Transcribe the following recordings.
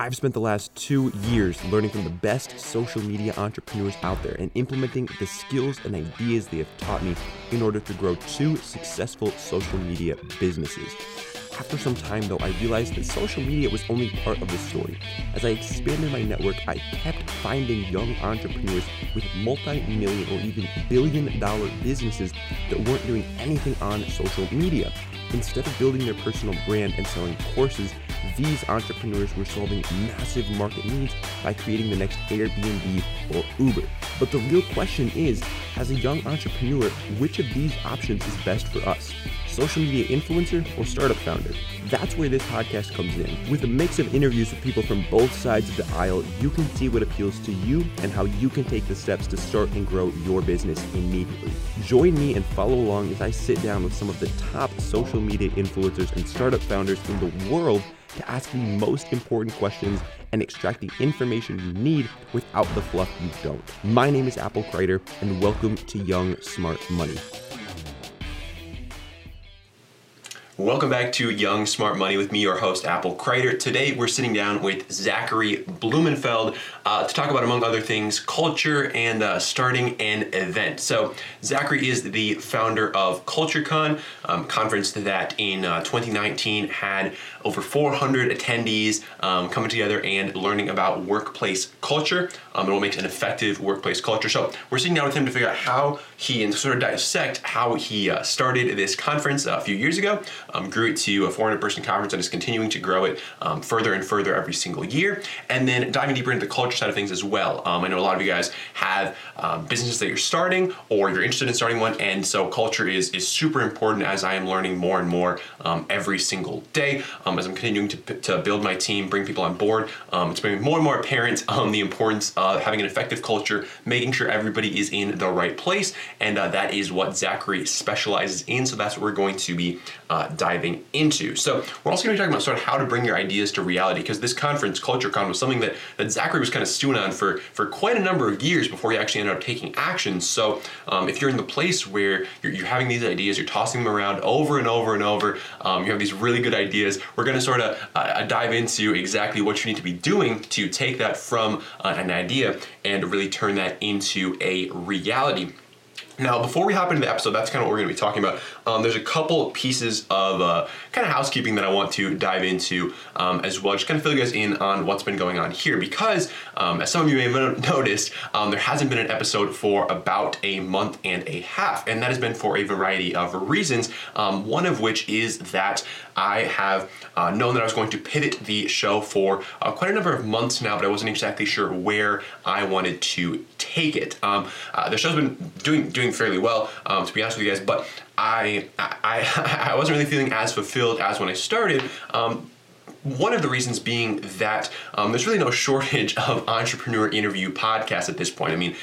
I've spent the last 2 years learning from the best social media entrepreneurs out there and implementing the skills and ideas they have taught me in order to grow 2 successful social media businesses. After some time, though, I realized that social media was only part of the story. As I expanded my network, I kept finding young entrepreneurs with multi-million or even billion-dollar businesses that weren't doing anything on social media. Instead of building their personal brand and selling courses, these entrepreneurs were solving massive market needs by creating the next Airbnb or Uber. But the real question is, as a young entrepreneur, which of these options is best for us? Social media influencer or startup founder? That's where this podcast comes in. With a mix of interviews with people from both sides of the aisle, you can see what appeals to you and how you can take the steps to start and grow your business immediately. Join me and follow along as I sit down with some of the top social media influencers and startup founders in the world to ask the most important questions and extract the information you need without the fluff you don't. My name is Apple Crider, and welcome to Young Smart Money. Welcome back to Young Smart Money with me, your host, Apple Crider. Today, we're sitting down with Zachary Blumenfeld to talk about, among other things, culture and starting an event. So Zachary is the founder of CultureCon, conference that in 2019 had over 400 attendees coming together and learning about workplace culture and what makes an effective workplace culture. So we're sitting down with him to figure out how he, and sort of dissect how he started this conference a few years ago, grew it to a 400-person conference and is continuing to grow it further and further every single year, and then diving deeper into the culture side of things as well. I know a lot of you guys have businesses that you're starting or you're interested in starting one, and so culture is super important, as I am learning more and more every single day. As I'm continuing to build my team, bring people on board, it's becoming more and more apparent the importance of having an effective culture, making sure everybody is in the right place, and that is what Zachary specializes in, so that's what we're going to be diving into. So we're also going to be talking about sort of how to bring your ideas to reality, because this conference, CultureCon, was something that Zachary was kind of stewing on for quite a number of years before he actually ended up taking action. So if you're in the place where you're having these ideas, you're tossing them around over and over and over, you have these really good ideas, we're going to sort of dive into exactly what you need to be doing to take that from an idea and really turn that into a reality. Now, before we hop into the episode, that's kind of what we're going to be talking about. There's a couple pieces of kind of housekeeping that I want to dive into as well. Just kind of fill you guys in on what's been going on here, because as some of you may have noticed, there hasn't been an episode for about a month and a half, and that has been for a variety of reasons, one of which is that I have known that I was going to pivot the show for quite a number of months now, but I wasn't exactly sure where I wanted to take it. The show's been doing fairly well, to be honest with you guys, but I wasn't really feeling as fulfilled as when I started. One of the reasons being that there's really no shortage of entrepreneur interview podcasts at this point. I mean,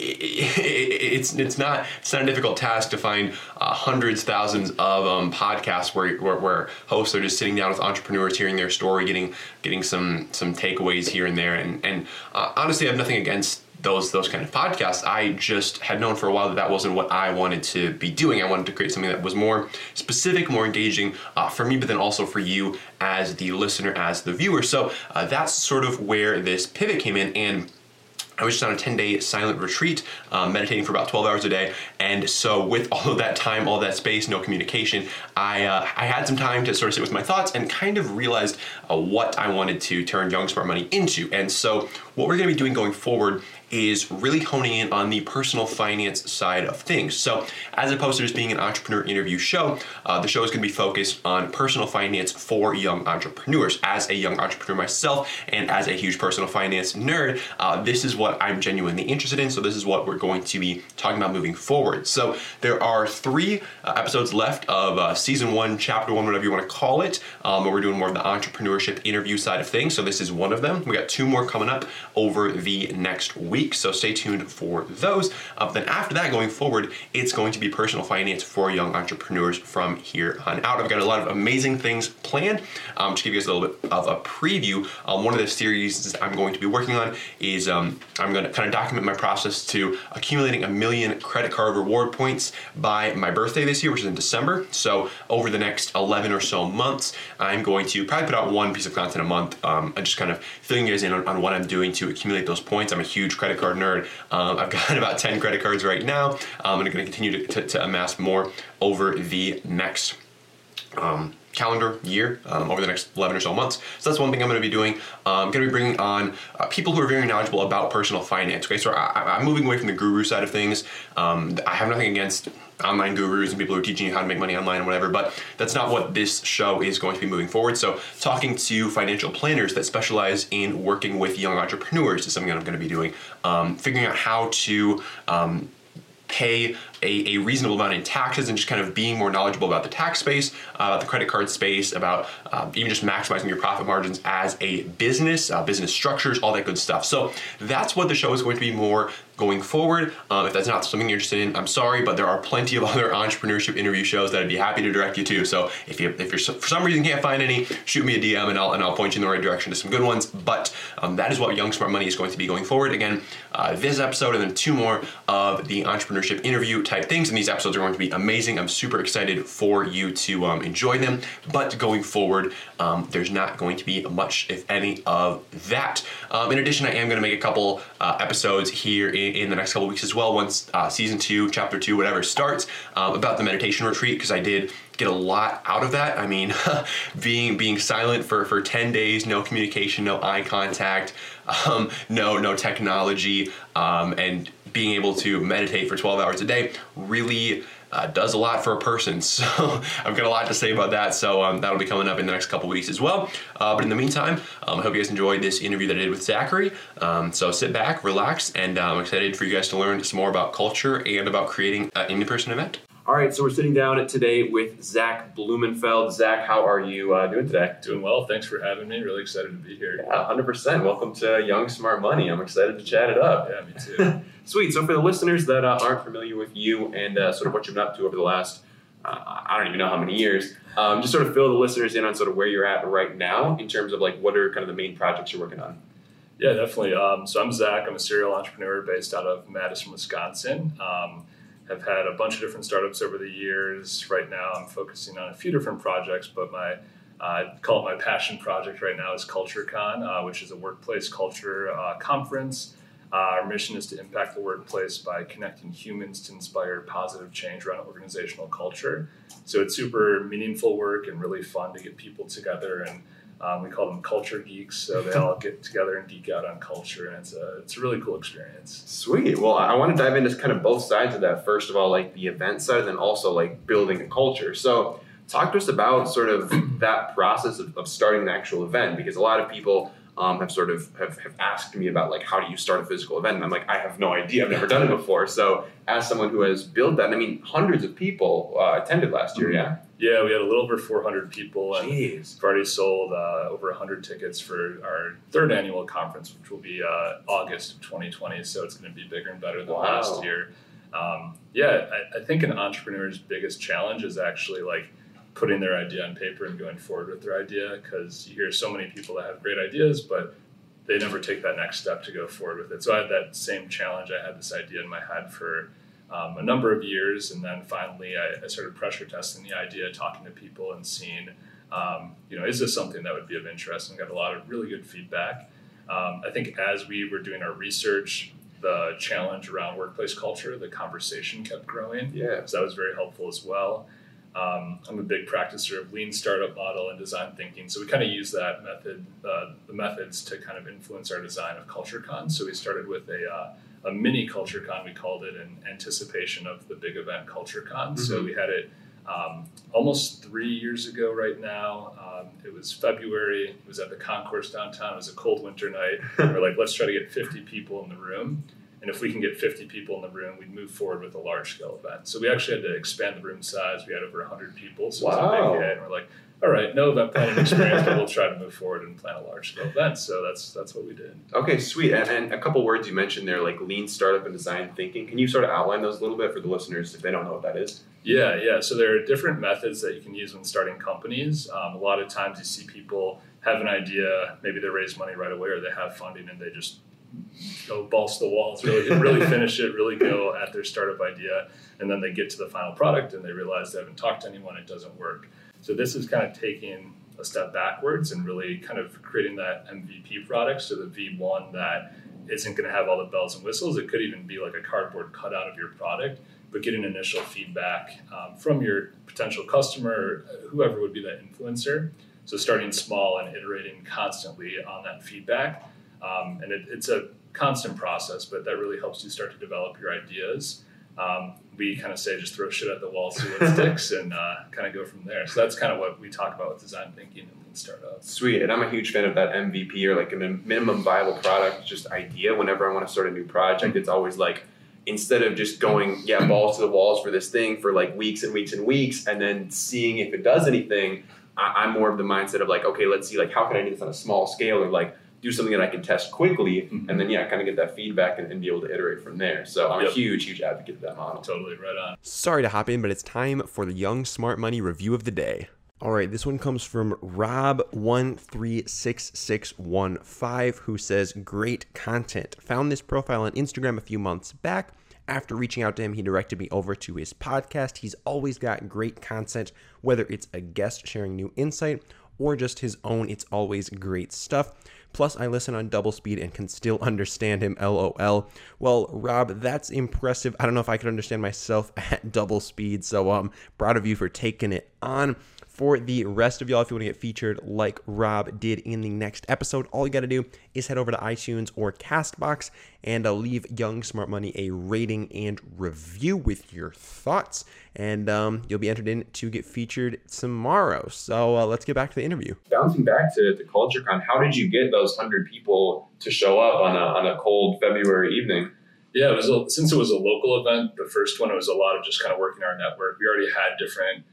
it's not a difficult task to find hundreds, thousands of podcasts where hosts are just sitting down with entrepreneurs, hearing their story, getting some takeaways here and there. And honestly, I have nothing against those kind of podcasts. I just had known for a while that wasn't what I wanted to be doing. I wanted to create something that was more specific, more engaging for me, but then also for you as the listener, as the viewer. So that's sort of where this pivot came in, and I was just on a 10-day silent retreat, meditating for about 12 hours a day, and so with all of that time, all that space, no communication, I had some time to sort of sit with my thoughts and kind of realized what I wanted to turn Young Smart Money into. And so what we're going to be doing going forward is really honing in on the personal finance side of things. So as opposed to just being an entrepreneur interview show, the show is going to be focused on personal finance for young entrepreneurs. As a young entrepreneur myself and as a huge personal finance nerd, this is what I'm genuinely interested in, so this is what we're going to be talking about moving forward. So there are 3 episodes left of season 1, chapter 1, whatever you want to call it, but we're doing more of the entrepreneurship interview side of things, so this is one of them. We got 2 more coming up over the next week. week, so stay tuned for those. But then after that, going forward, it's going to be personal finance for young entrepreneurs from here on out. I've got a lot of amazing things planned. To give you guys a little bit of a preview, one of the series I'm going to be working on is I'm going to kind of document my process to accumulating 1 million credit card reward points by my birthday this year, which is in December. So over the next 11 or so months, I'm going to probably put out one piece of content a month. I'm just kind of filling you guys in on what I'm doing to accumulate those points. I'm a huge credit card nerd. I've got about 10 credit cards right now, and I'm going to continue to amass more over the next calendar year, over the next 11 or so months. So that's one thing I'm going to be doing. I'm going to be bringing on people who are very knowledgeable about personal finance. Okay, so I'm moving away from the guru side of things. I have nothing against online gurus and people who are teaching you how to make money online and whatever, but that's not what this show is going to be moving forward. So talking to financial planners that specialize in working with young entrepreneurs is something that I'm going to be doing. Figuring out how to pay a reasonable amount in taxes, and just kind of being more knowledgeable about the tax space, the credit card space, about even just maximizing your profit margins as a business, business structures, all that good stuff. So that's what the show is going to be more going forward. If that's not something you're interested in, I'm sorry, but there are plenty of other entrepreneurship interview shows that I'd be happy to direct you to. So if you're for some reason can't find any, shoot me a DM and I'll point you in the right direction to some good ones. But that is what Young Smart Money is going to be going forward. Again, this episode and then 2 more of the entrepreneurship interview type things, and these episodes are going to be amazing. I'm super excited for you to enjoy them. But going forward, there's not going to be much, if any, of that. In addition, I am going to make a couple episodes here in the next couple weeks as well, once season 2, chapter 2, whatever starts, about the meditation retreat, because I did get a lot out of that. I mean, being silent for 10 days, no communication, no eye contact, no technology, and being able to meditate for 12 hours a day really does a lot for a person. So I've got a lot to say about that. So that'll be coming up in the next couple weeks as well. But in the meantime, I hope you guys enjoyed this interview that I did with Zachary. So sit back, relax, and I'm excited for you guys to learn some more about culture and about creating an in-person event. All right, so we're sitting down today with Zach Blumenfeld. Zach, how are you doing today? Doing well. Thanks for having me. Really excited to be here. Yeah, 100%. Welcome to Young Smart Money. I'm excited to chat it up. Yeah, me too. Sweet. So for the listeners that aren't familiar with you and sort of what you've been up to over the last, I don't even know how many years, just sort of fill the listeners in on sort of where you're at right now in terms of like what are kind of the main projects you're working on. Yeah, definitely. So I'm Zach. I'm a serial entrepreneur based out of Madison, Wisconsin. I've had a bunch of different startups over the years. Right now, I'm focusing on a few different projects, but I call it my passion project right now is CultureCon, which is a workplace culture conference. Our mission is to impact the workplace by connecting humans to inspire positive change around organizational culture. So it's super meaningful work and really fun to get people together, and we call them culture geeks, so they all get together and geek out on culture, and it's a really cool experience. Sweet. Well, I want to dive into kind of both sides of that. First of all, like the event side, and then also like building a culture. So talk to us about sort of that process of starting the actual event, because a lot of people have asked me about like, how do you start a physical event? And I'm like, I have no idea. I've never done it before. So as someone who has built that, I mean, hundreds of people attended last year. Yeah. Yeah, we had a little over 400 people, and we've already sold over 100 tickets for our 3rd annual conference, which will be August of 2020, so it's going to be bigger and better than last year. I think an entrepreneur's biggest challenge is actually like putting their idea on paper and going forward with their idea, because you hear so many people that have great ideas, but they never take that next step to go forward with it. So I had that same challenge. I had this idea in my head for a number of years, and then finally I started pressure testing the idea, talking to people and seeing, is this something that would be of interest, and got a lot of really good feedback. I think as we were doing our research, the challenge around workplace culture, the conversation kept growing. Yeah. So that was very helpful as well. I'm a big practicer of lean startup model and design thinking. So we kind of use that method, the methods to kind of influence our design of CultureCon. So we started with a mini CultureCon, we called it, in anticipation of the big event CultureCon. Mm-hmm. So we had it almost 3 years ago right now. It was February. It was at the concourse downtown. It was a cold winter night. We're like, let's try to get 50 people in the room. And if we can get 50 people in the room, we'd move forward with a large scale event. So we actually had to expand the room size. We had over 100 people. So it was a big hit. And we're like, all right, no event planning experience, but we'll try to move forward and plan a large scale event. So that's what we did. Okay, sweet. And a couple words you mentioned there, like lean startup and design thinking. Can you sort of outline those a little bit for the listeners if they don't know what that is? Yeah. So there are different methods that you can use when starting companies. A lot of times you see people have an idea, maybe they raise money right away or they have funding and they just go balls to the walls, really finish it, really go at their startup idea. And then they get to the final product and they realize they haven't talked to anyone, it doesn't work. So this is kind of taking a step backwards and really kind of creating that MVP product, so the V1 that isn't going to have all the bells and whistles. It could even be like a cardboard cutout of your product, but getting initial feedback from your potential customer, whoever would be that influencer. So starting small and iterating constantly on that feedback. And it's a constant process, but that really helps you start to develop your ideas. We kind of say just throw shit at the wall, see what sticks, and kind of go from there. So that's kind of what we talk about with design thinking and lean startups. Sweet. And I'm a huge fan of that MVP, or like a minimum viable product, just idea. Whenever I want to start a new project, it's always like, instead of just going, balls to the walls for this thing for like weeks and weeks and weeks, and then seeing if it does anything, I'm more of the mindset of like, okay, let's see, like, how can I do this on a small scale, or like, do something that I can test quickly, and then, kind of get that feedback and be able to iterate from there. So I'm a huge advocate of that model. Totally right on. Sorry to hop in, but it's time for the Young Smart Money review of the day. All right, this one comes from Rob136615, who says, great content. Found this profile on Instagram a few months back. After reaching out to him, he directed me over to his podcast. He's always got great content, whether it's a guest sharing new insight or just his own. It's always great stuff. Plus, I listen on double speed and can still understand him, LOL. Well, Rob, that's impressive. I don't know if I could understand myself at double speed, so I'm proud of you for taking it on. For the rest of y'all, if you want to get featured like Rob did in the next episode, all you got to do is head over to iTunes or CastBox and leave Young Smart Money a rating and review with your thoughts, and you'll be entered in to get featured tomorrow. So let's get back to the interview. Bouncing back to the CultureCon, how did you get those 100 people to show up on a cold February evening? Yeah, since it was a local event, the first one, it was a lot of just kind of working our network. We already had different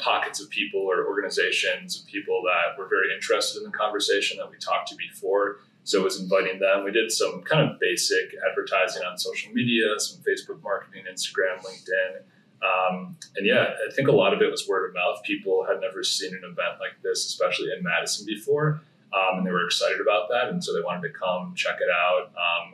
pockets of people or organizations of people that were very interested in the conversation that we talked to before. So it was inviting them. We did some kind of basic advertising on social media, some Facebook marketing, Instagram, LinkedIn. I think a lot of it was word of mouth. People had never seen an event like this, especially in Madison before. And they were excited about that. And so they wanted to come check it out.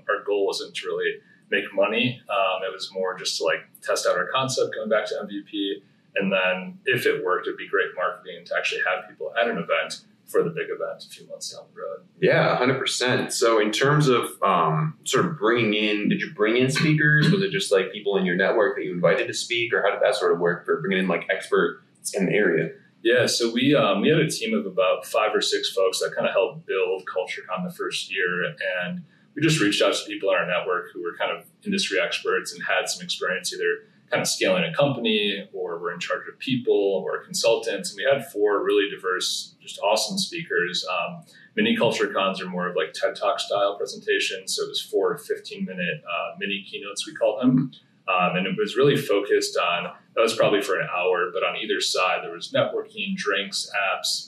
Our goal wasn't to really make money. It was more just to like test out our concept, going back to MVP. And then if it worked, it'd be great marketing to actually have people at an event for the big event a few months down the road. Yeah, 100%. So in terms of sort of bringing in, did you bring in speakers? Was it just like people in your network that you invited to speak? Or how did that sort of work for bringing in like experts in the area? Yeah, so we had a team of about 5 or 6 folks that kind of helped build CultureCon the first year. And we just reached out to people in our network who were kind of industry experts and had some experience either kind of scaling a company, or we're in charge of people, or consultants. And we had 4 really diverse, just awesome speakers. Mini culture cons are more of like TED Talk style presentations. So it was 4 to 15-minute mini keynotes, we call them. And it was really focused on, that was probably for an hour, but on either side, there was networking, drinks, apps,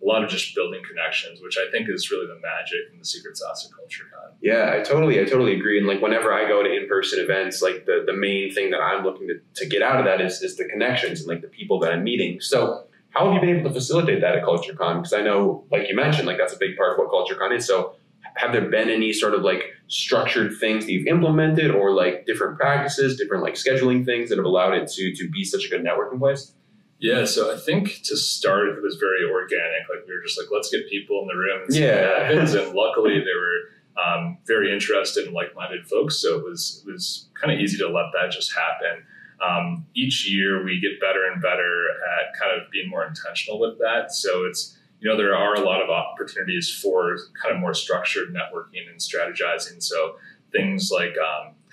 a lot of just building connections, which I think is really the magic and the secret sauce of CultureCon. Yeah, I totally agree. And like whenever I go to in-person events, like the main thing that I'm looking to get out of that is the connections and like the people that I'm meeting. So how have you been able to facilitate that at CultureCon? Because I know, like you mentioned, like that's a big part of what CultureCon is. So have there been any sort of like structured things that you've implemented, or like different practices, different like scheduling things that have allowed it to be such a good networking place? Yeah, so I think to start, it was very organic. Like we were just like, let's get people in the room and see what happens. And luckily, they were very interested and like-minded folks. So it was kind of easy to let that just happen. Each year, we get better and better at kind of being more intentional with that. So it's, there are a lot of opportunities for kind of more structured networking and strategizing. So things like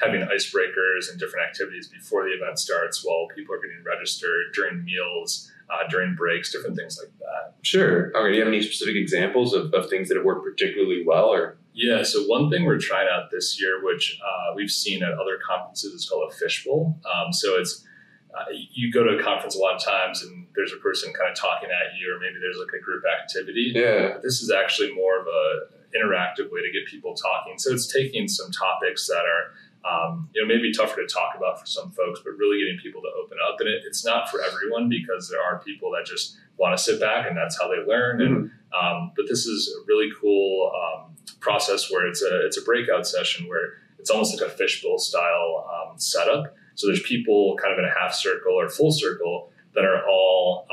having icebreakers and different activities before the event starts while people are getting registered, during meals, during breaks, different things like that. Sure. Okay. Do you have any specific examples of things that have worked particularly well? Or yeah. So one thing we're trying out this year, which we've seen at other conferences, is called a fishbowl. So it's you go to a conference a lot of times and there's a person kind of talking at you, or maybe there's like a group activity. Yeah. But this is actually more of a interactive way to get people talking. So it's taking some topics that are, maybe tougher to talk about for some folks, but really getting people to open up. And it's not for everyone, because there are people that just want to sit back and that's how they learn. Mm-hmm. And but this is a really cool process where it's a breakout session where it's almost like a fishbowl style setup. So there's people kind of in a half circle or full circle that are all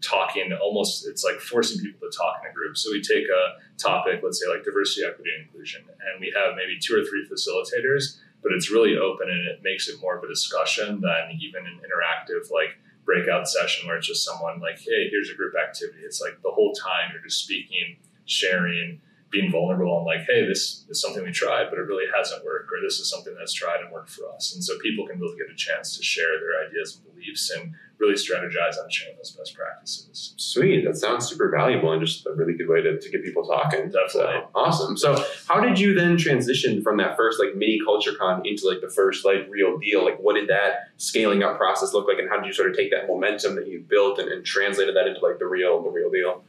talking. Almost, it's like forcing people to talk in a group. So we take a topic, let's say like diversity, equity, and inclusion, and we have maybe 2 or 3 facilitators, but it's really open and it makes it more of a discussion than even an interactive like breakout session where it's just someone like, hey, here's a group activity. It's like the whole time you're just speaking, sharing, being vulnerable and like, hey, this is something we tried, but it really hasn't worked, or this is something that's tried and worked for us. And so people can really get a chance to share their ideas and beliefs and really strategize on sharing those best practices. Sweet. That sounds super valuable and just a really good way to get people talking. Definitely. So, awesome. So how did you then transition from that first like mini CultureCon into like the first like real deal? Like what did that scaling up process look like, and how did you sort of take that momentum that you built and translated that into like the real deal?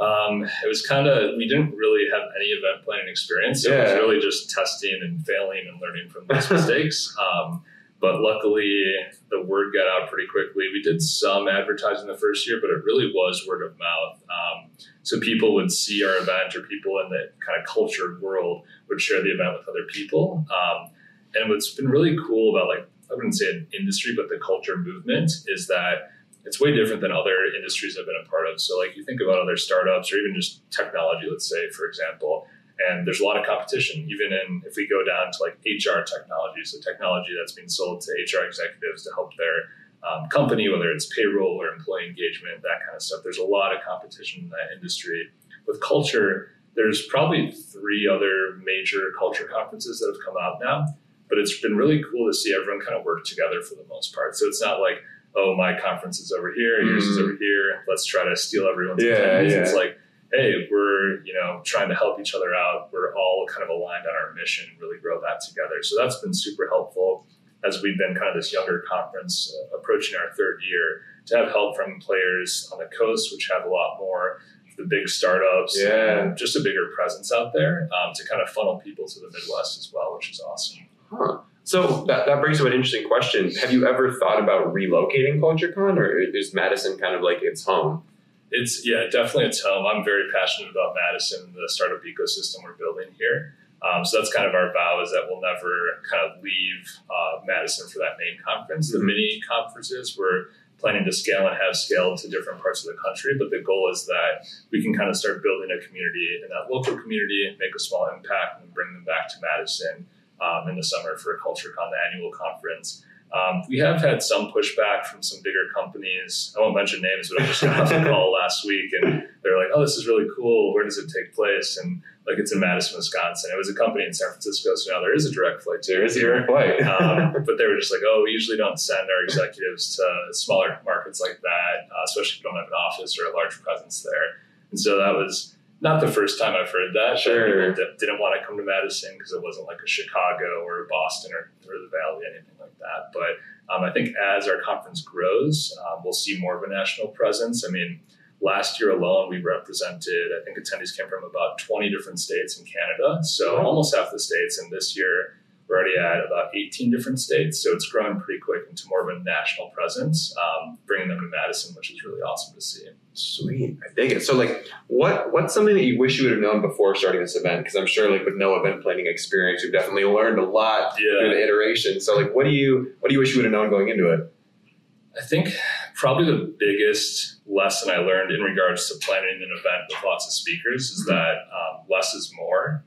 It was kind of, we didn't really have any event planning experience. So yeah. It was really just testing and failing and learning from those mistakes. But luckily the word got out pretty quickly. We did some advertising the first year, but it really was word of mouth. So people would see our event, or people in the kind of culture world would share the event with other people. And what's been really cool about, like, I wouldn't say an industry, but the culture movement, is that it's way different than other industries I've been a part of. So like you think about other startups or even just technology, let's say, for example, and there's a lot of competition, even in, if we go down to like HR technology, so technology that's being sold to HR executives to help their company, whether it's payroll or employee engagement, that kind of stuff. There's a lot of competition in that industry. With culture, there's probably 3 other major culture conferences that have come out now, but it's been really cool to see everyone kind of work together for the most part. So it's not like, oh, my conference is over here, yours is over here, let's try to steal everyone's attendance. Yeah. It's like, hey, we're, trying to help each other out. We're all kind of aligned on our mission, really grow that together. So that's been super helpful as we've been kind of this younger conference approaching our 3rd year, to have help from players on the coast, which have a lot more of the big startups, and just a bigger presence out there, to kind of funnel people to the Midwest as well, which is awesome. Huh. So that brings up an interesting question. Have you ever thought about relocating CultureCon, or is Madison kind of like its home? It's definitely its home. I'm very passionate about Madison, the startup ecosystem we're building here. So that's kind of our vow, is that we'll never kind of leave Madison for that main conference. The mini conferences we're planning to scale and have scaled to different parts of the country. But the goal is that we can kind of start building a community in that local community and make a small impact and bring them back to Madison in the summer for CultureCon, the annual conference. We have had some pushback from some bigger companies. I won't mention names, but I just got off a call last week and they're like, oh, this is really cool. Where does it take place? And like, it's in Madison, Wisconsin. It was a company in San Francisco, so now there is a direct flight too. There is a direct flight. But they were just like, oh, we usually don't send our executives to smaller markets like that, especially if you don't have an office or a large presence there. And so that was not the first time I've heard that. Sure. People didn't want to come to Madison because it wasn't like a Chicago or a Boston or the Valley, anything like that. But I think as our conference grows, we'll see more of a national presence. I mean, last year alone, we represented, I think attendees came from about 20 different states in Canada. So almost half the states. And this year, we're already at about 18 different states. So it's grown pretty quick into more of a national presence, bringing them to Madison, which is really awesome to see. Sweet. I dig it. So like, what's something that you wish you would have known before starting this event? Because I'm sure like with no event planning experience, you've definitely learned a lot through the iteration. So like, what do you wish you would have known going into it? I think probably the biggest lesson I learned in regards to planning an event with lots of speakers is that less is more.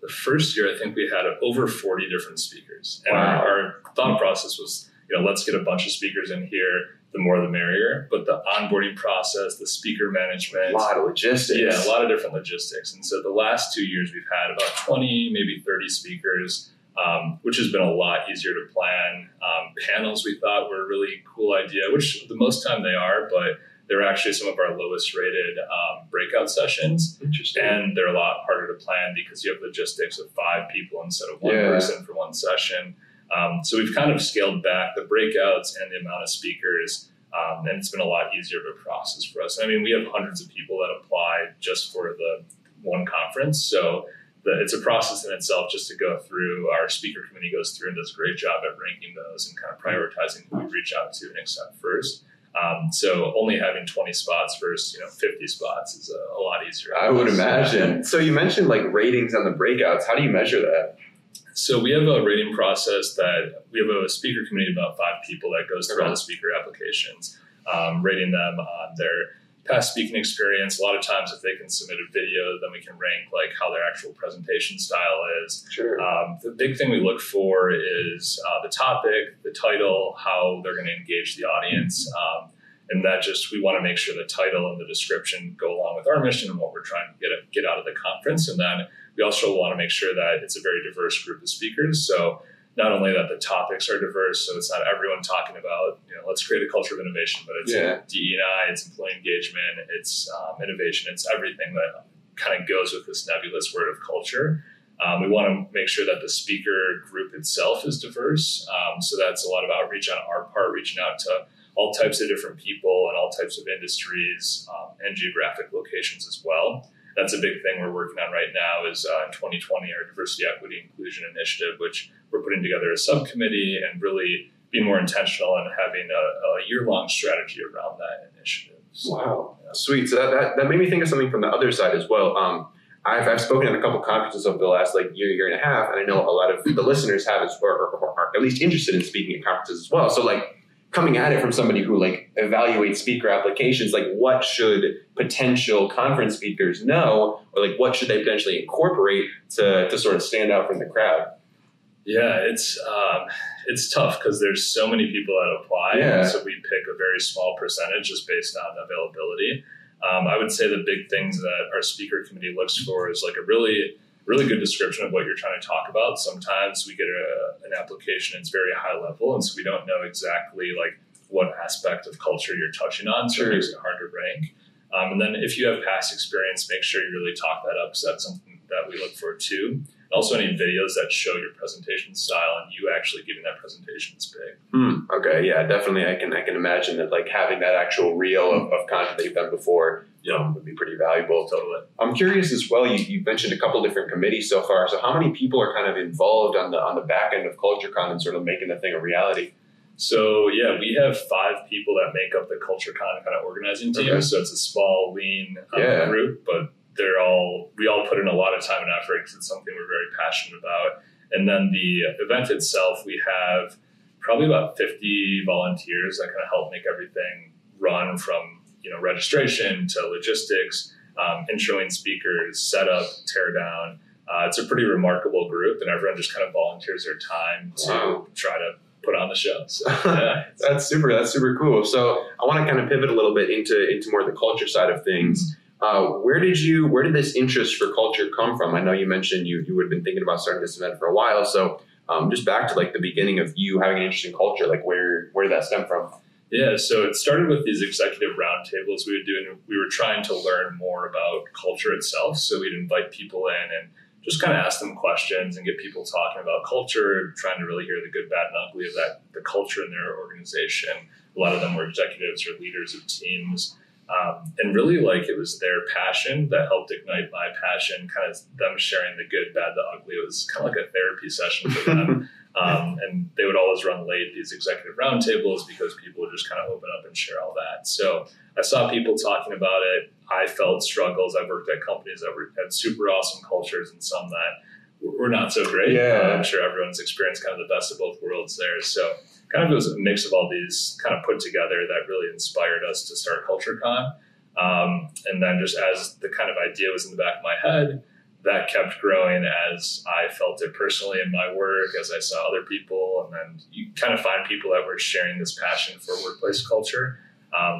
The first year, I think we had over 40 different speakers. And our thought process was, let's get a bunch of speakers in here, the more the merrier. But the onboarding process, the speaker management. A lot of logistics. Yeah, a lot of different logistics. And so the last 2 years, we've had about 20, maybe 30 speakers, which has been a lot easier to plan. Panels we thought were a really cool idea, which the most time they are, but they're actually some of our lowest rated breakout sessions. Interesting. And they're a lot harder to plan because you have logistics of 5 people instead of one person for one session. So we've kind of scaled back the breakouts and the amount of speakers, and it's been a lot easier of a process for us. I mean, we have hundreds of people that apply just for the one conference. So it's a process in itself just to go through. Our speaker committee goes through and does a great job at ranking those and kind of prioritizing who we reach out to and accept first. So only having 20 spots versus 50 spots is a lot easier. I would imagine. So you mentioned like ratings on the breakouts. How do you measure that? So we have a rating process that we have a speaker committee of about 5 people that goes through all the speaker applications, rating them on their past speaking experience. A lot of times if they can submit a video, then we can rank like how their actual presentation style is. Sure. The big thing we look for is the topic, the title, how they're going to engage the audience. And that just, we want to make sure the title and the description go along with our mission and what we're trying to get out of the conference. And then we also want to make sure that it's a very diverse group of speakers. So not only that the topics are diverse, so it's not everyone talking about, let's create a culture of innovation, but it's DEI, it's employee engagement, it's innovation, it's everything that kind of goes with this nebulous word of culture. We want to make sure that the speaker group itself is diverse. So that's a lot of outreach on our part, reaching out to all types of different people and all types of industries and geographic locations as well. That's a big thing we're working on right now is in 2020, our diversity, equity, inclusion initiative, which we're putting together a subcommittee and really being more intentional and having a year-long strategy around that initiative. So, wow. Yeah. Sweet. So that made me think of something from the other side as well. I've spoken at a couple conferences over the last year and a half, and I know a lot of the listeners have or are at least interested in speaking at conferences as well. So coming at it from somebody who evaluates speaker applications, what should potential conference speakers know, or what should they potentially incorporate to sort of stand out from the crowd? Yeah, it's tough because there's so many people that apply. Yeah. So we pick a very small percentage just based on availability. I would say the big things that our speaker committee looks for is a really good description of what you're trying to talk about. Sometimes we get an application, it's very high level, and so we don't know exactly what aspect of culture you're touching on, so it makes it hard to rank. And then if you have past experience, make sure you really talk that up, because that's something that we look for too. And also any videos that show your presentation style and you actually giving that presentation is big. Okay, yeah, definitely. I can imagine that having that actual reel of content that you've done before would be pretty valuable. Totally. I'm curious as well, you mentioned a couple different committees so far. So how many people are kind of involved on the back end of CultureCon and sort of making the thing a reality? So yeah, we have 5 people that make up the CultureCon kind of organizing team. Okay. So it's a small, lean group, but we all put in a lot of time and effort because it's something we're very passionate about. And then the event itself, we have probably about 50 volunteers that kind of help make everything run from, registration to logistics, introing speakers, setup, teardown. It's a pretty remarkable group, and everyone just kind of volunteers their time to try to put on the show. So, yeah. That's super cool. So I want to kind of pivot a little bit into more the culture side of things. Where did this interest for culture come from? I know you mentioned you had been thinking about starting this event for a while. So just back to the beginning of you having an interest in culture, where did that stem from? Yeah, so it started with these executive roundtables we would do, and we were trying to learn more about culture itself. So we'd invite people in and just kind of ask them questions and get people talking about culture, trying to really hear the good, bad, and ugly of the culture in their organization. A lot of them were executives or leaders of teams. And really, it was their passion that helped ignite my passion, kind of them sharing the good, bad, the ugly. It was kind of a therapy session for them. And they would always run late, these executive roundtables, because people would just kind of open up and share all that. So I saw people talking about it. I felt struggles. I've worked at companies that had super awesome cultures and some that were not so great. Yeah. I'm sure everyone's experienced kind of the best of both worlds there. So kind of it was a mix of all these kind of put together that really inspired us to start CultureCon. And then just as the kind of idea was in the back of my head, that kept growing as I felt it personally in my work, as I saw other people. And then you kind of find people that were sharing this passion for workplace culture.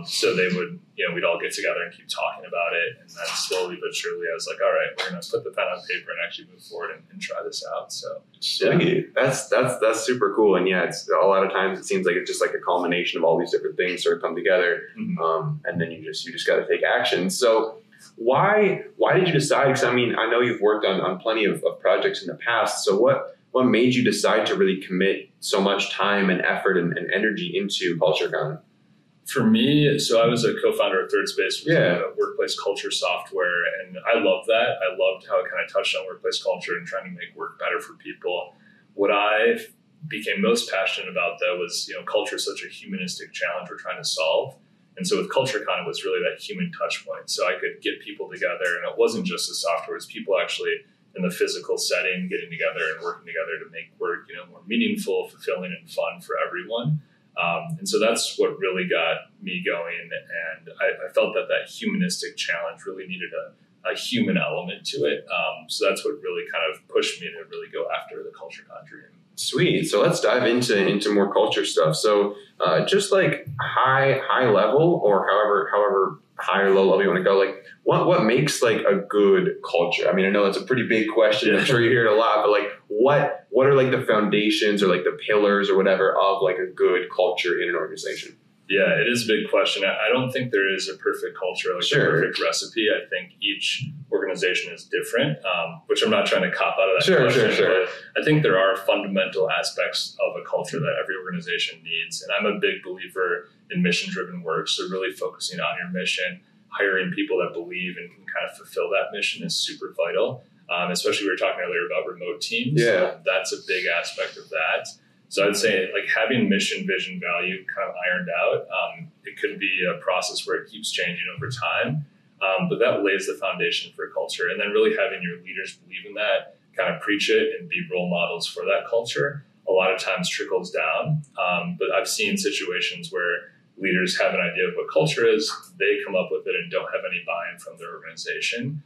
So they would, we'd all get together and keep talking about it. And then slowly but surely, I was like, all right, we're going to put the pen on paper and actually move forward and try this out. So yeah. That's super cool. And yeah, it's a lot of times it seems like it's just a culmination of all these different things sort of come together. Mm-hmm. And then you just got to take action. So why did you decide? Because I mean, I know you've worked on plenty of projects in the past. So what what made you decide to really commit so much time and effort and energy into CultureCon? For me, so I was a co-founder of Third Space, which is a workplace culture software, and I love that. I loved how it kind of touched on workplace culture and trying to make work better for people. What I became most passionate about, though, was, you know, culture is such a humanistic challenge we're trying to solve. And so with CultureCon, it was really that human touch point. So I could get people together, and it wasn't just the software, it was people actually in the physical setting, getting together and working together to make work, you know, more meaningful, fulfilling, and fun for everyone. And so that's what really got me going. And I felt that that humanistic challenge really needed a human element to it. So that's what really kind of pushed me to really go after the CultureCon dream. Sweet. So let's dive into more culture stuff. So just like high level, or however high or low level you want to go, like what makes like a good culture? I mean, I know that's a pretty big question. I'm sure you hear it a lot, but like what are like the foundations or like the pillars or whatever of like a good culture in an organization? Yeah, it is a big question. I don't think there is a perfect culture, like a perfect recipe. I think each organization is different, which I'm not trying to cop out of that question. But I think there are fundamental aspects of a culture that every organization needs. And I'm a big believer in mission-driven work. So really focusing on your mission, hiring people that believe and can kind of fulfill that mission is super vital. Especially we were talking earlier about remote teams. Yeah. That's a big aspect of that. So I'd say like having mission, vision, value kind of ironed out, it could be a process where it keeps changing over time, but that lays the foundation for culture. And then really having your leaders believe in that, kind of preach it and be role models for that culture, a lot of times trickles down. But I've seen situations where leaders have an idea of what culture is, they come up with it and don't have any buy-in from their organization.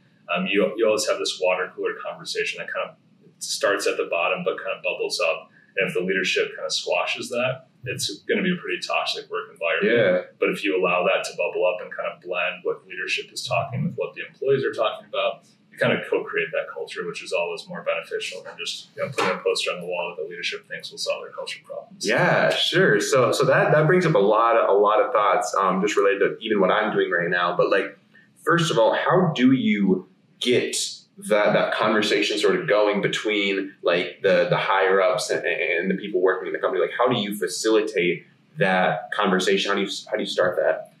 You always have this water cooler conversation that kind of starts at the bottom but kind of bubbles up. And if the leadership kind of squashes that, it's going to be a pretty toxic work environment. Yeah. But if you allow that to bubble up and kind of blend what leadership is talking with what the employees are talking about, you kind of co-create that culture, which is always more beneficial than just, you know, putting a poster on the wall that the leadership thinks will solve their culture problems. Yeah, sure. So that brings up a lot of thoughts, just related to even what I'm doing right now. But like, first of all, how do you get that conversation sort of going between like the higher ups and the people working in the company? Like, how do you facilitate that conversation? How do you start that?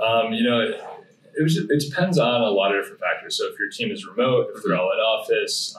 It depends on a lot of different factors. So if your team is remote, if they're all in office,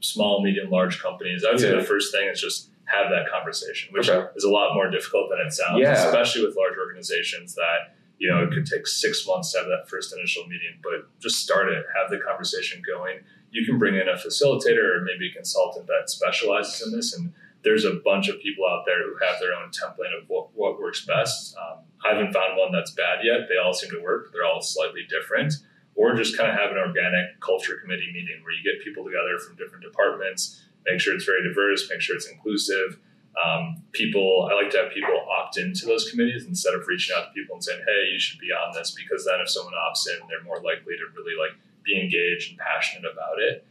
small, medium, large companies, I would say the first thing is just have that conversation, which is a lot more difficult than it sounds, especially with large organizations that, you know, it could take 6 months to have that first initial meeting, but just start it, have the conversation going. You can bring in a facilitator or maybe a consultant that specializes in this. And there's a bunch of people out there who have their own template of what works best. I haven't found one that's bad yet. They all seem to work, but they're all slightly different. Or just kind of have an organic culture committee meeting where you get people together from different departments, make sure it's very diverse, make sure it's inclusive. I like to have people opt into those committees instead of reaching out to people and saying, hey, you should be on this, because then if someone opts in, they're more likely to really like be engaged and passionate about it.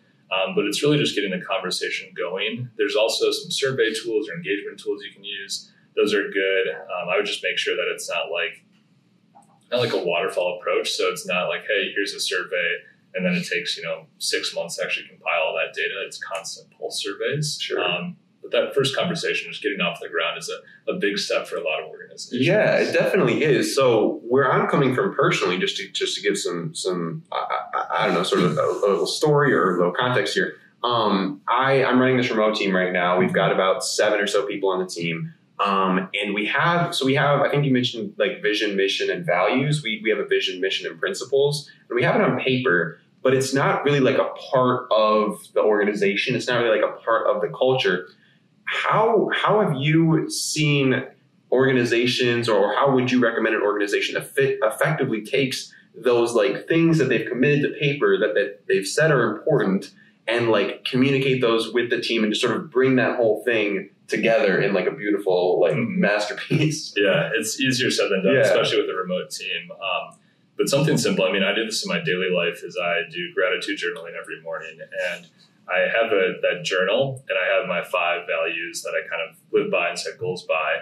But it's really just getting the conversation going. There's also some survey tools or engagement tools you can use. Those are good. I would just make sure that it's not like a waterfall approach. So it's not like, hey, here's a survey, and then it takes, you know, 6 months to actually compile all that data. It's constant pulse surveys. Sure. But that first conversation, just getting off the ground, is a big step for a lot of organizations. Yeah, it definitely is. So where I'm coming from personally, just to give some I don't know, sort of a little story or a little context here. I'm running this remote team right now. We've got about 7 or so people on the team. And we have, I think you mentioned like vision, mission, and values. We have a vision, mission, and principles, and we have it on paper, but it's not really like a part of the organization. It's not really like a part of the culture. How have you seen organizations, or how would you recommend an organization that effectively takes those like things that they've committed to paper that they've said are important, and like communicate those with the team and just sort of bring that whole thing together in like a beautiful like masterpiece? Yeah, it's easier said than done, especially with a remote team. But something simple, I mean, I do this in my daily life, is I do gratitude journaling every morning, and I have that journal, and I have my 5 values that I kind of live by and set goals by,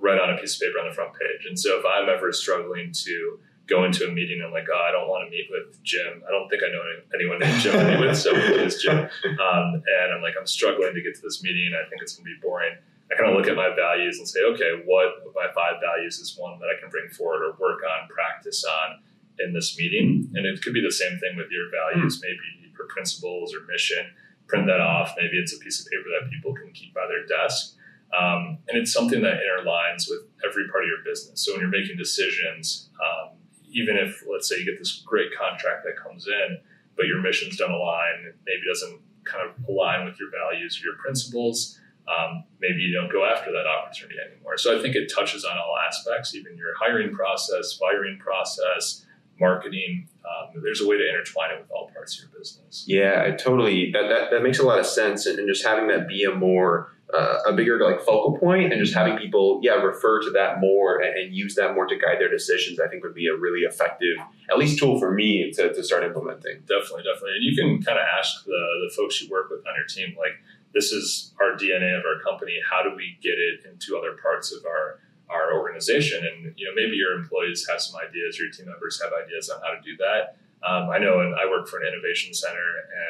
right on a piece of paper on the front page. And so if I'm ever struggling to go into a meeting and like, oh, I don't want to meet with Jim. I don't think I know anyone named Jim to meet with, so it's Jim. And I'm like, I'm struggling to get to this meeting. I think it's going to be boring. I kind of look at my values and say, okay, what of my 5 values is one that I can bring forward or work on, practice on in this meeting? And it could be the same thing with your values, maybe your principles or mission. Print that off. Maybe it's a piece of paper that people can keep by their desk. And it's something that interlines with every part of your business. So when you're making decisions, even if, let's say, you get this great contract that comes in, but your missions don't align, maybe doesn't kind of align with your values or your principles, maybe you don't go after that opportunity anymore. So I think it touches on all aspects, even your hiring process, firing process, marketing. There's a way to intertwine it with all parts of your business. Yeah, I totally. That makes a lot of sense. And just having that be a bigger like focal point, and just having people, refer to that more and use that more to guide their decisions, I think would be a really effective, at least tool for me to start implementing. Definitely. And you can kind of ask the folks you work with on your team, like, this is our DNA of our company. How do we get it into other parts of our organization? And, maybe your employees have some ideas, your team members have ideas on how to do that. I know, and I work for an innovation center,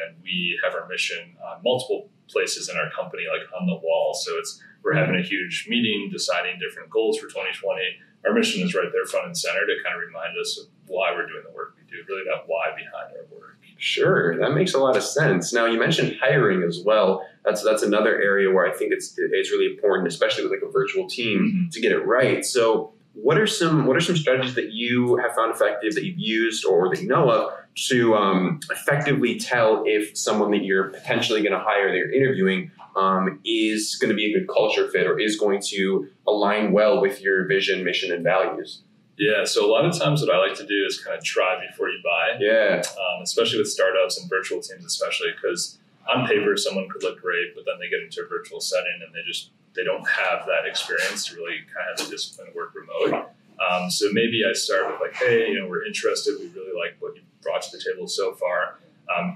and we have our mission on multiple places in our company, like on the wall. So we're having a huge meeting, deciding different goals for 2020. Our mission is right there front and center to kind of remind us of why we're doing the work we do, really that why behind our work. Sure, that makes a lot of sense. Now, you mentioned hiring as well. That's another area where I think it's really important, especially with like a virtual team, to get it right. So what are some strategies that you have found effective, that you've used or that you know of, to effectively tell if someone that you're potentially going to hire, that you're interviewing, is going to be a good culture fit or is going to align well with your vision, mission, and values? Yeah, so a lot of times what I like to do is kind of try before you buy. Yeah. Especially with startups and virtual teams, especially, because on paper someone could look great, but then they get into a virtual setting and they don't have that experience to really kind of have the discipline to work remote. So maybe I start with like, hey, we're interested. We really like what you brought to the table so far.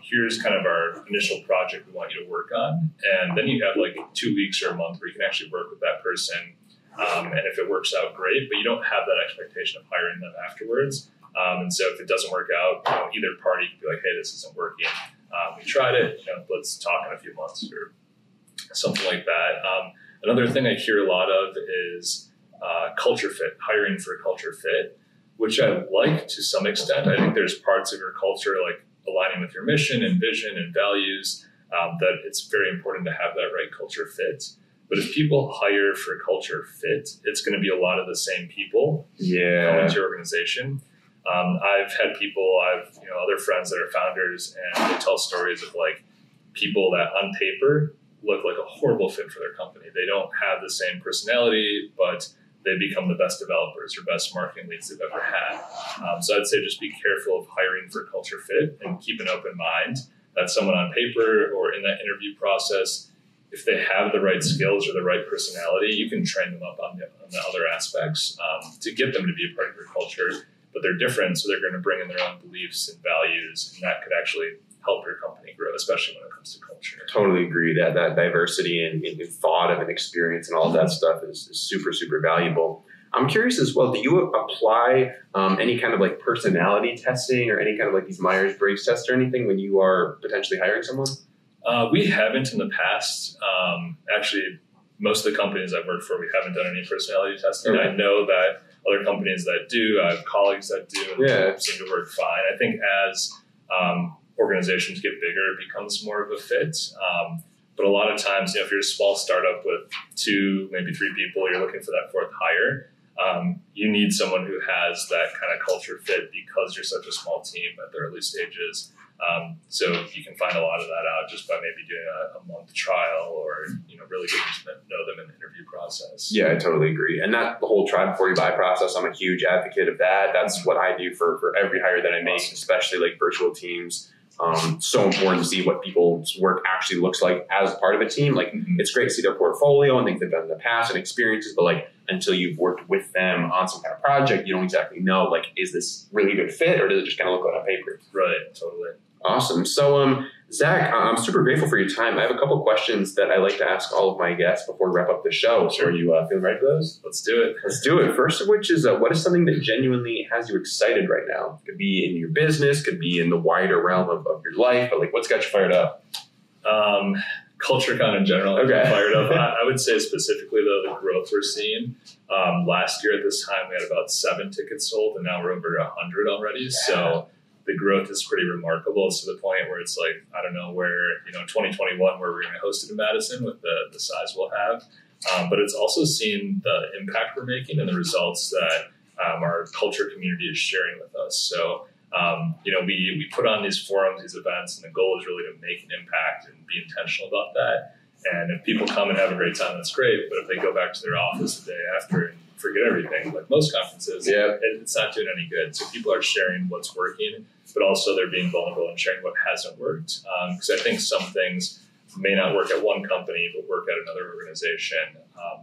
Here's kind of our initial project we want you to work on. And then you have like 2 weeks or a month where you can actually work with that person. And if it works out, great, but you don't have that expectation of hiring them afterwards. And so if it doesn't work out, either party can be like, hey, this isn't working. We tried it. Let's talk in a few months or something like that. Another thing I hear a lot of is culture fit, hiring for culture fit, which I like to some extent. I think there's parts of your culture, like aligning with your mission and vision and values, that it's very important to have that right culture fit. But if people hire for culture fit, it's going to be a lot of the same people coming to your organization. I've had people, other friends that are founders, and they tell stories of like people that on paper look like a horrible fit for their company. They don't have the same personality, but they become the best developers or best marketing leads they've ever had. So I'd say just be careful of hiring for culture fit and keep an open mind that someone on paper or in that interview process, if they have the right skills or the right personality, you can train them up on the other aspects to get them to be a part of your culture. But they're different, so they're going to bring in their own beliefs and values, and that could actually help your company grow, especially when it comes to culture. Totally agree that diversity and thought and experience and all of that stuff is super, super valuable. I'm curious as well, do you apply any kind of like personality testing or any kind of like these Myers-Briggs tests or anything when you are potentially hiring someone? We haven't in the past. Actually, most of the companies I've worked for, we haven't done any personality testing. Okay. I know that other companies that do, I have colleagues that do, and they seem to work fine. I think as organizations get bigger, it becomes more of a fit. But a lot of times, if you're a small startup with 2, maybe 3 people, you're looking for that 4th hire. You need someone who has that kind of culture fit because you're such a small team at the early stages. So you can find a lot of that out just by maybe doing a month trial or, really getting to know them in the interview process. Yeah, I totally agree. And that the whole try before you buy process, I'm a huge advocate of that. That's what I do for every hire that I make, especially like virtual teams. So important to see what people's work actually looks like as part of a team. Like it's great to see their portfolio and things they've done in the past and experiences, but like until you've worked with them on some kind of project, you don't exactly know, like, is this really good fit or does it just kind of look like on paper? Right, totally. Awesome. So Zach, I'm super grateful for your time. I have a couple questions that I like to ask all of my guests before we wrap up the show. So are you feeling ready for those? Let's do it. Let's do it. First of which is, what is something that genuinely has you excited right now? Could be in your business, could be in the wider realm of your life, but like, what's got you fired up? CultureCon in general, I'm fired up. I would say specifically though, the growth we're seeing. Last year at this time, we had about 7 tickets sold, and now we're over 100 already. Yeah. So the growth is pretty remarkable. It's to the point where it's like, I don't know where, 2021, where we're going to host it in Madison with the size we'll have. But it's also seen the impact we're making and the results that our culture community is sharing with us. So, we put on these forums, these events, and the goal is really to make an impact and be intentional about that. And if people come and have a great time, that's great. But if they go back to their office the day after and forget everything, like most conferences, it's not doing any good. So people are sharing what's working, but also they're being vulnerable and sharing what hasn't worked. Because I think some things may not work at one company, but work at another organization.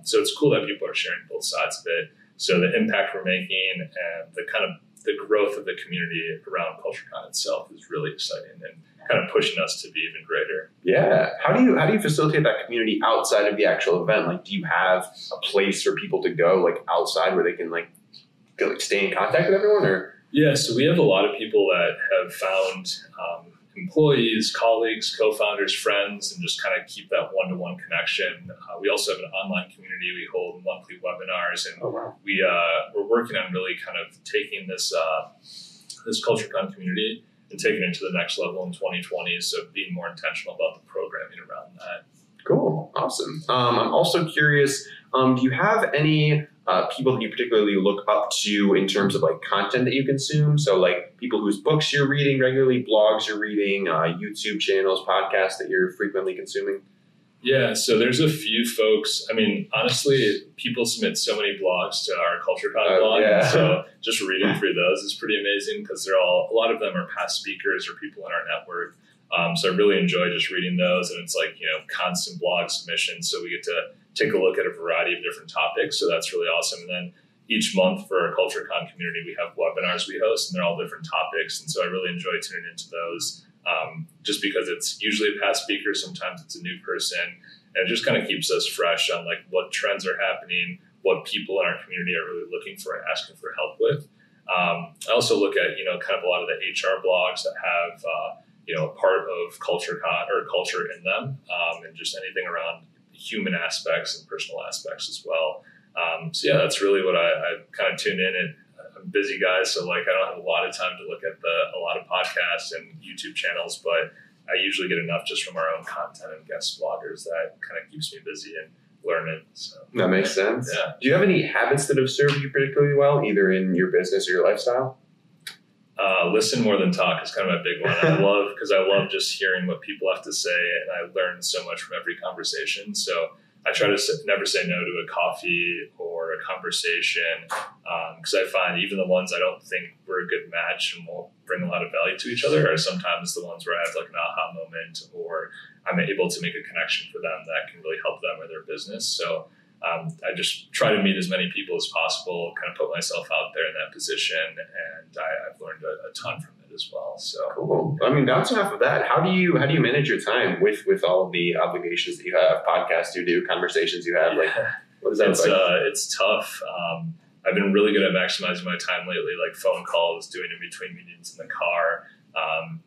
So it's cool that people are sharing both sides of it. So the impact we're making and the growth of the community around CultureCon itself is really exciting and kind of pushing us to be even greater. Yeah. How do you facilitate that community outside of the actual event? Like, do you have a place for people to go, like outside, where they can like stay in contact with everyone? Or yeah, so we have a lot of people that have found employees, colleagues, co-founders, friends, and just kind of keep that one-to-one connection. We also have an online community. We hold monthly webinars, and we're working on really kind of taking this CultureCon community and taking it to the next level in 2020. So being more intentional about the programming around that. Cool. Awesome. I'm also curious, do you have any people that you particularly look up to in terms of like content that you consume? So like people whose books you're reading regularly, blogs you're reading, YouTube channels, podcasts that you're frequently consuming? Yeah, so there's a few folks. I mean, honestly, people submit so many blogs to our CultureCon blog. Yeah. So just reading through those is pretty amazing, because a lot of them are past speakers or people in our network. So I really enjoy just reading those, and it's like, constant blog submissions. So we get to take a look at a variety of different topics. So that's really awesome. And then each month for our CultureCon community, we have webinars we host, and they're all different topics. And so I really enjoy tuning into those, just because it's usually a past speaker. Sometimes it's a new person, and it just kind of keeps us fresh on like what trends are happening, what people in our community are really looking for and asking for help with. I also look at, kind of a lot of the HR blogs that have, a part of CultureCon or culture in them, and just anything around human aspects and personal aspects as well. So yeah, that's really what I kind of tune in, and I'm a busy guy. So like, I don't have a lot of time to look at a lot of podcasts and YouTube channels, but I usually get enough just from our own content and guest bloggers that kind of keeps me busy and learning. So that makes sense. Yeah. Do you have any habits that have served you particularly well, either in your business or your lifestyle? Listen more than talk is kind of my big one. I love just hearing what people have to say, and I learn so much from every conversation. So I try to never say no to a coffee or a conversation, because I find even the ones I don't think were a good match and won't bring a lot of value to each other are sometimes the ones where I have like an aha moment, or I'm able to make a connection for them that can really help them or their business. So I just try to meet as many people as possible, kind of put myself out there in that position, and I've learned a ton from it as well. So cool. I mean, that's enough of that. How do you manage your time with all the obligations that you have, podcasts you do, conversations you have? Yeah. Like, what is that? It's like? It's tough. I've been really good at maximizing my time lately, like phone calls, doing in between meetings in the car.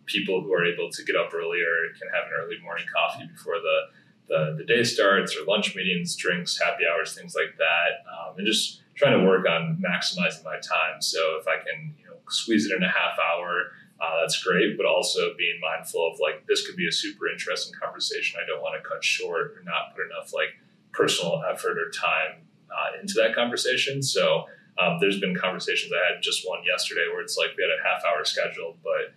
People who are able to get up earlier can have an early morning coffee before the day starts, or lunch meetings, drinks, happy hours, things like that. And just trying to work on maximizing my time. So if I can, squeeze it in a half hour, that's great. But also being mindful of like, this could be a super interesting conversation. I don't want to cut short or not put enough like personal effort or time into that conversation. So there's been conversations I had, just one yesterday where it's like, we had a half hour scheduled, but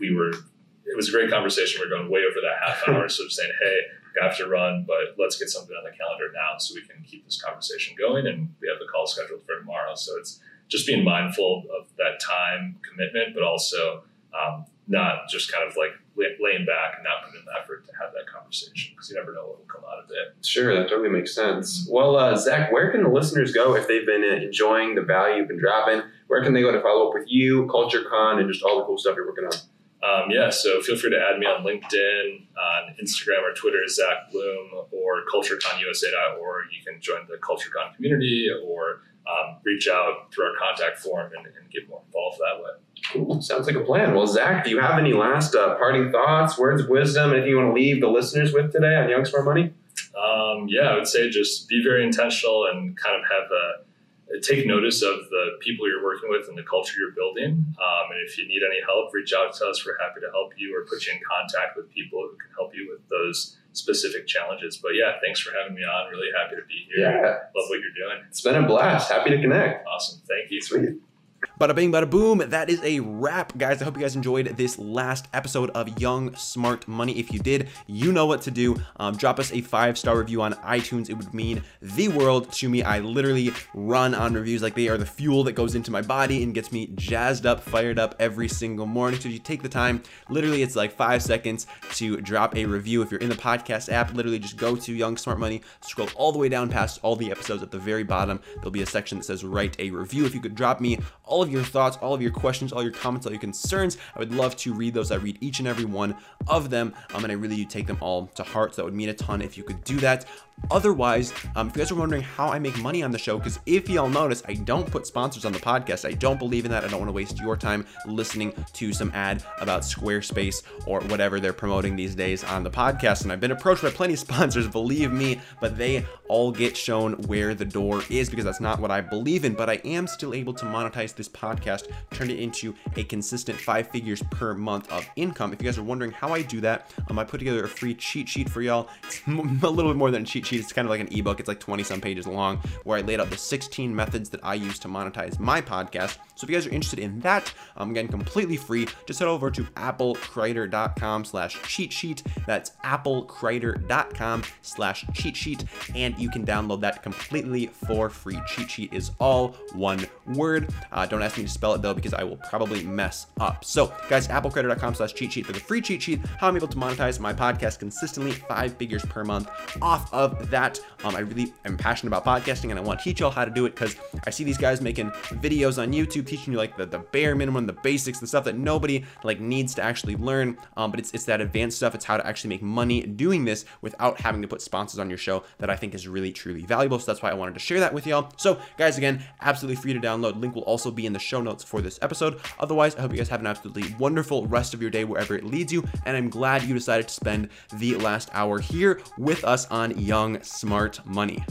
it was a great conversation. We're going way over that half hour. So just saying, hey, I have to run, but let's get something on the calendar now so we can keep this conversation going. And we have the call scheduled for tomorrow. So it's just being mindful of that time commitment, but also not just kind of like laying back and not putting in the effort to have that conversation, because you never know what will come out of it. Sure, that totally makes sense. Well, Zach, where can the listeners go if they've been enjoying the value you've been dropping? Where can they go to follow up with you, CultureCon, and just all the cool stuff you're working on? So feel free to add me on LinkedIn, on Instagram or Twitter, Zach Bloom, or CultureConUSA.org. You can join the CultureCon community or reach out through our contact form and get more involved that way. Cool. Sounds like a plan. Well, Zach, do you have any last parting thoughts, words of wisdom, anything you want to leave the listeners with today on Young Smart Money? I would say just be very intentional and kind of have take notice of the people you're working with and the culture you're building. And if you need any help, reach out to us. We're happy to help you or put you in contact with people who can help you with those specific challenges. But yeah, thanks for having me on. Really happy to be here. Yeah. Love what you're doing. It's been a blast. Happy to connect. Awesome. Thank you. Sweet. Bada bing, bada boom. That is a wrap, guys. I hope you guys enjoyed this last episode of Young Smart Money. If you did, you know what to do. Drop us a 5-star review on iTunes. It would mean the world to me. I literally run on reviews like they are the fuel that goes into my body and gets me jazzed up, fired up every single morning. So you take the time, literally it's like 5 seconds to drop a review. If you're in the podcast app, literally just go to Young Smart Money, scroll all the way down past all the episodes at the very bottom. There'll be a section that says write a review. If you could drop me all of your thoughts, all of your questions, all your comments, all your concerns, I would love to read those. I read each and every one of them, and I really do take them all to heart. So that would mean a ton if you could do that. Otherwise, if you guys are wondering how I make money on the show, because if y'all notice, I don't put sponsors on the podcast. I don't believe in that. I don't want to waste your time listening to some ad about Squarespace or whatever they're promoting these days on the podcast. And I've been approached by plenty of sponsors, believe me, but they all get shown where the door is because that's not what I believe in. But I am still able to monetize this podcast, turn it into a consistent 5 figures per month of income. If you guys are wondering how I do that, I put together a free cheat sheet for y'all. It's a little bit more than a cheat sheet. It's kind of like an ebook. It's like 20 some pages long where I laid out the 16 methods that I use to monetize my podcast. So if you guys are interested in that, again, completely free, just head over to applecrider.com/cheat sheet. That's applecrider.com/cheat sheet. And you can download that completely for free. Cheat sheet is all one word. Don't ask me to spell it though, because I will probably mess up. So guys, applecrider.com/cheat sheet for the free cheat sheet, how I'm able to monetize my podcast consistently, 5 figures per month off of that. I really am passionate about podcasting and I want to teach y'all how to do it because I see these guys making videos on YouTube, teaching you like the bare minimum, the basics, the stuff that nobody like needs to actually learn. But it's that advanced stuff. It's how to actually make money doing this without having to put sponsors on your show that I think is really, truly valuable. So that's why I wanted to share that with y'all. So guys, again, absolutely free to download. Link will also be in the show notes for this episode. Otherwise, I hope you guys have an absolutely wonderful rest of your day, wherever it leads you. And I'm glad you decided to spend the last hour here with us on Young Smart Money.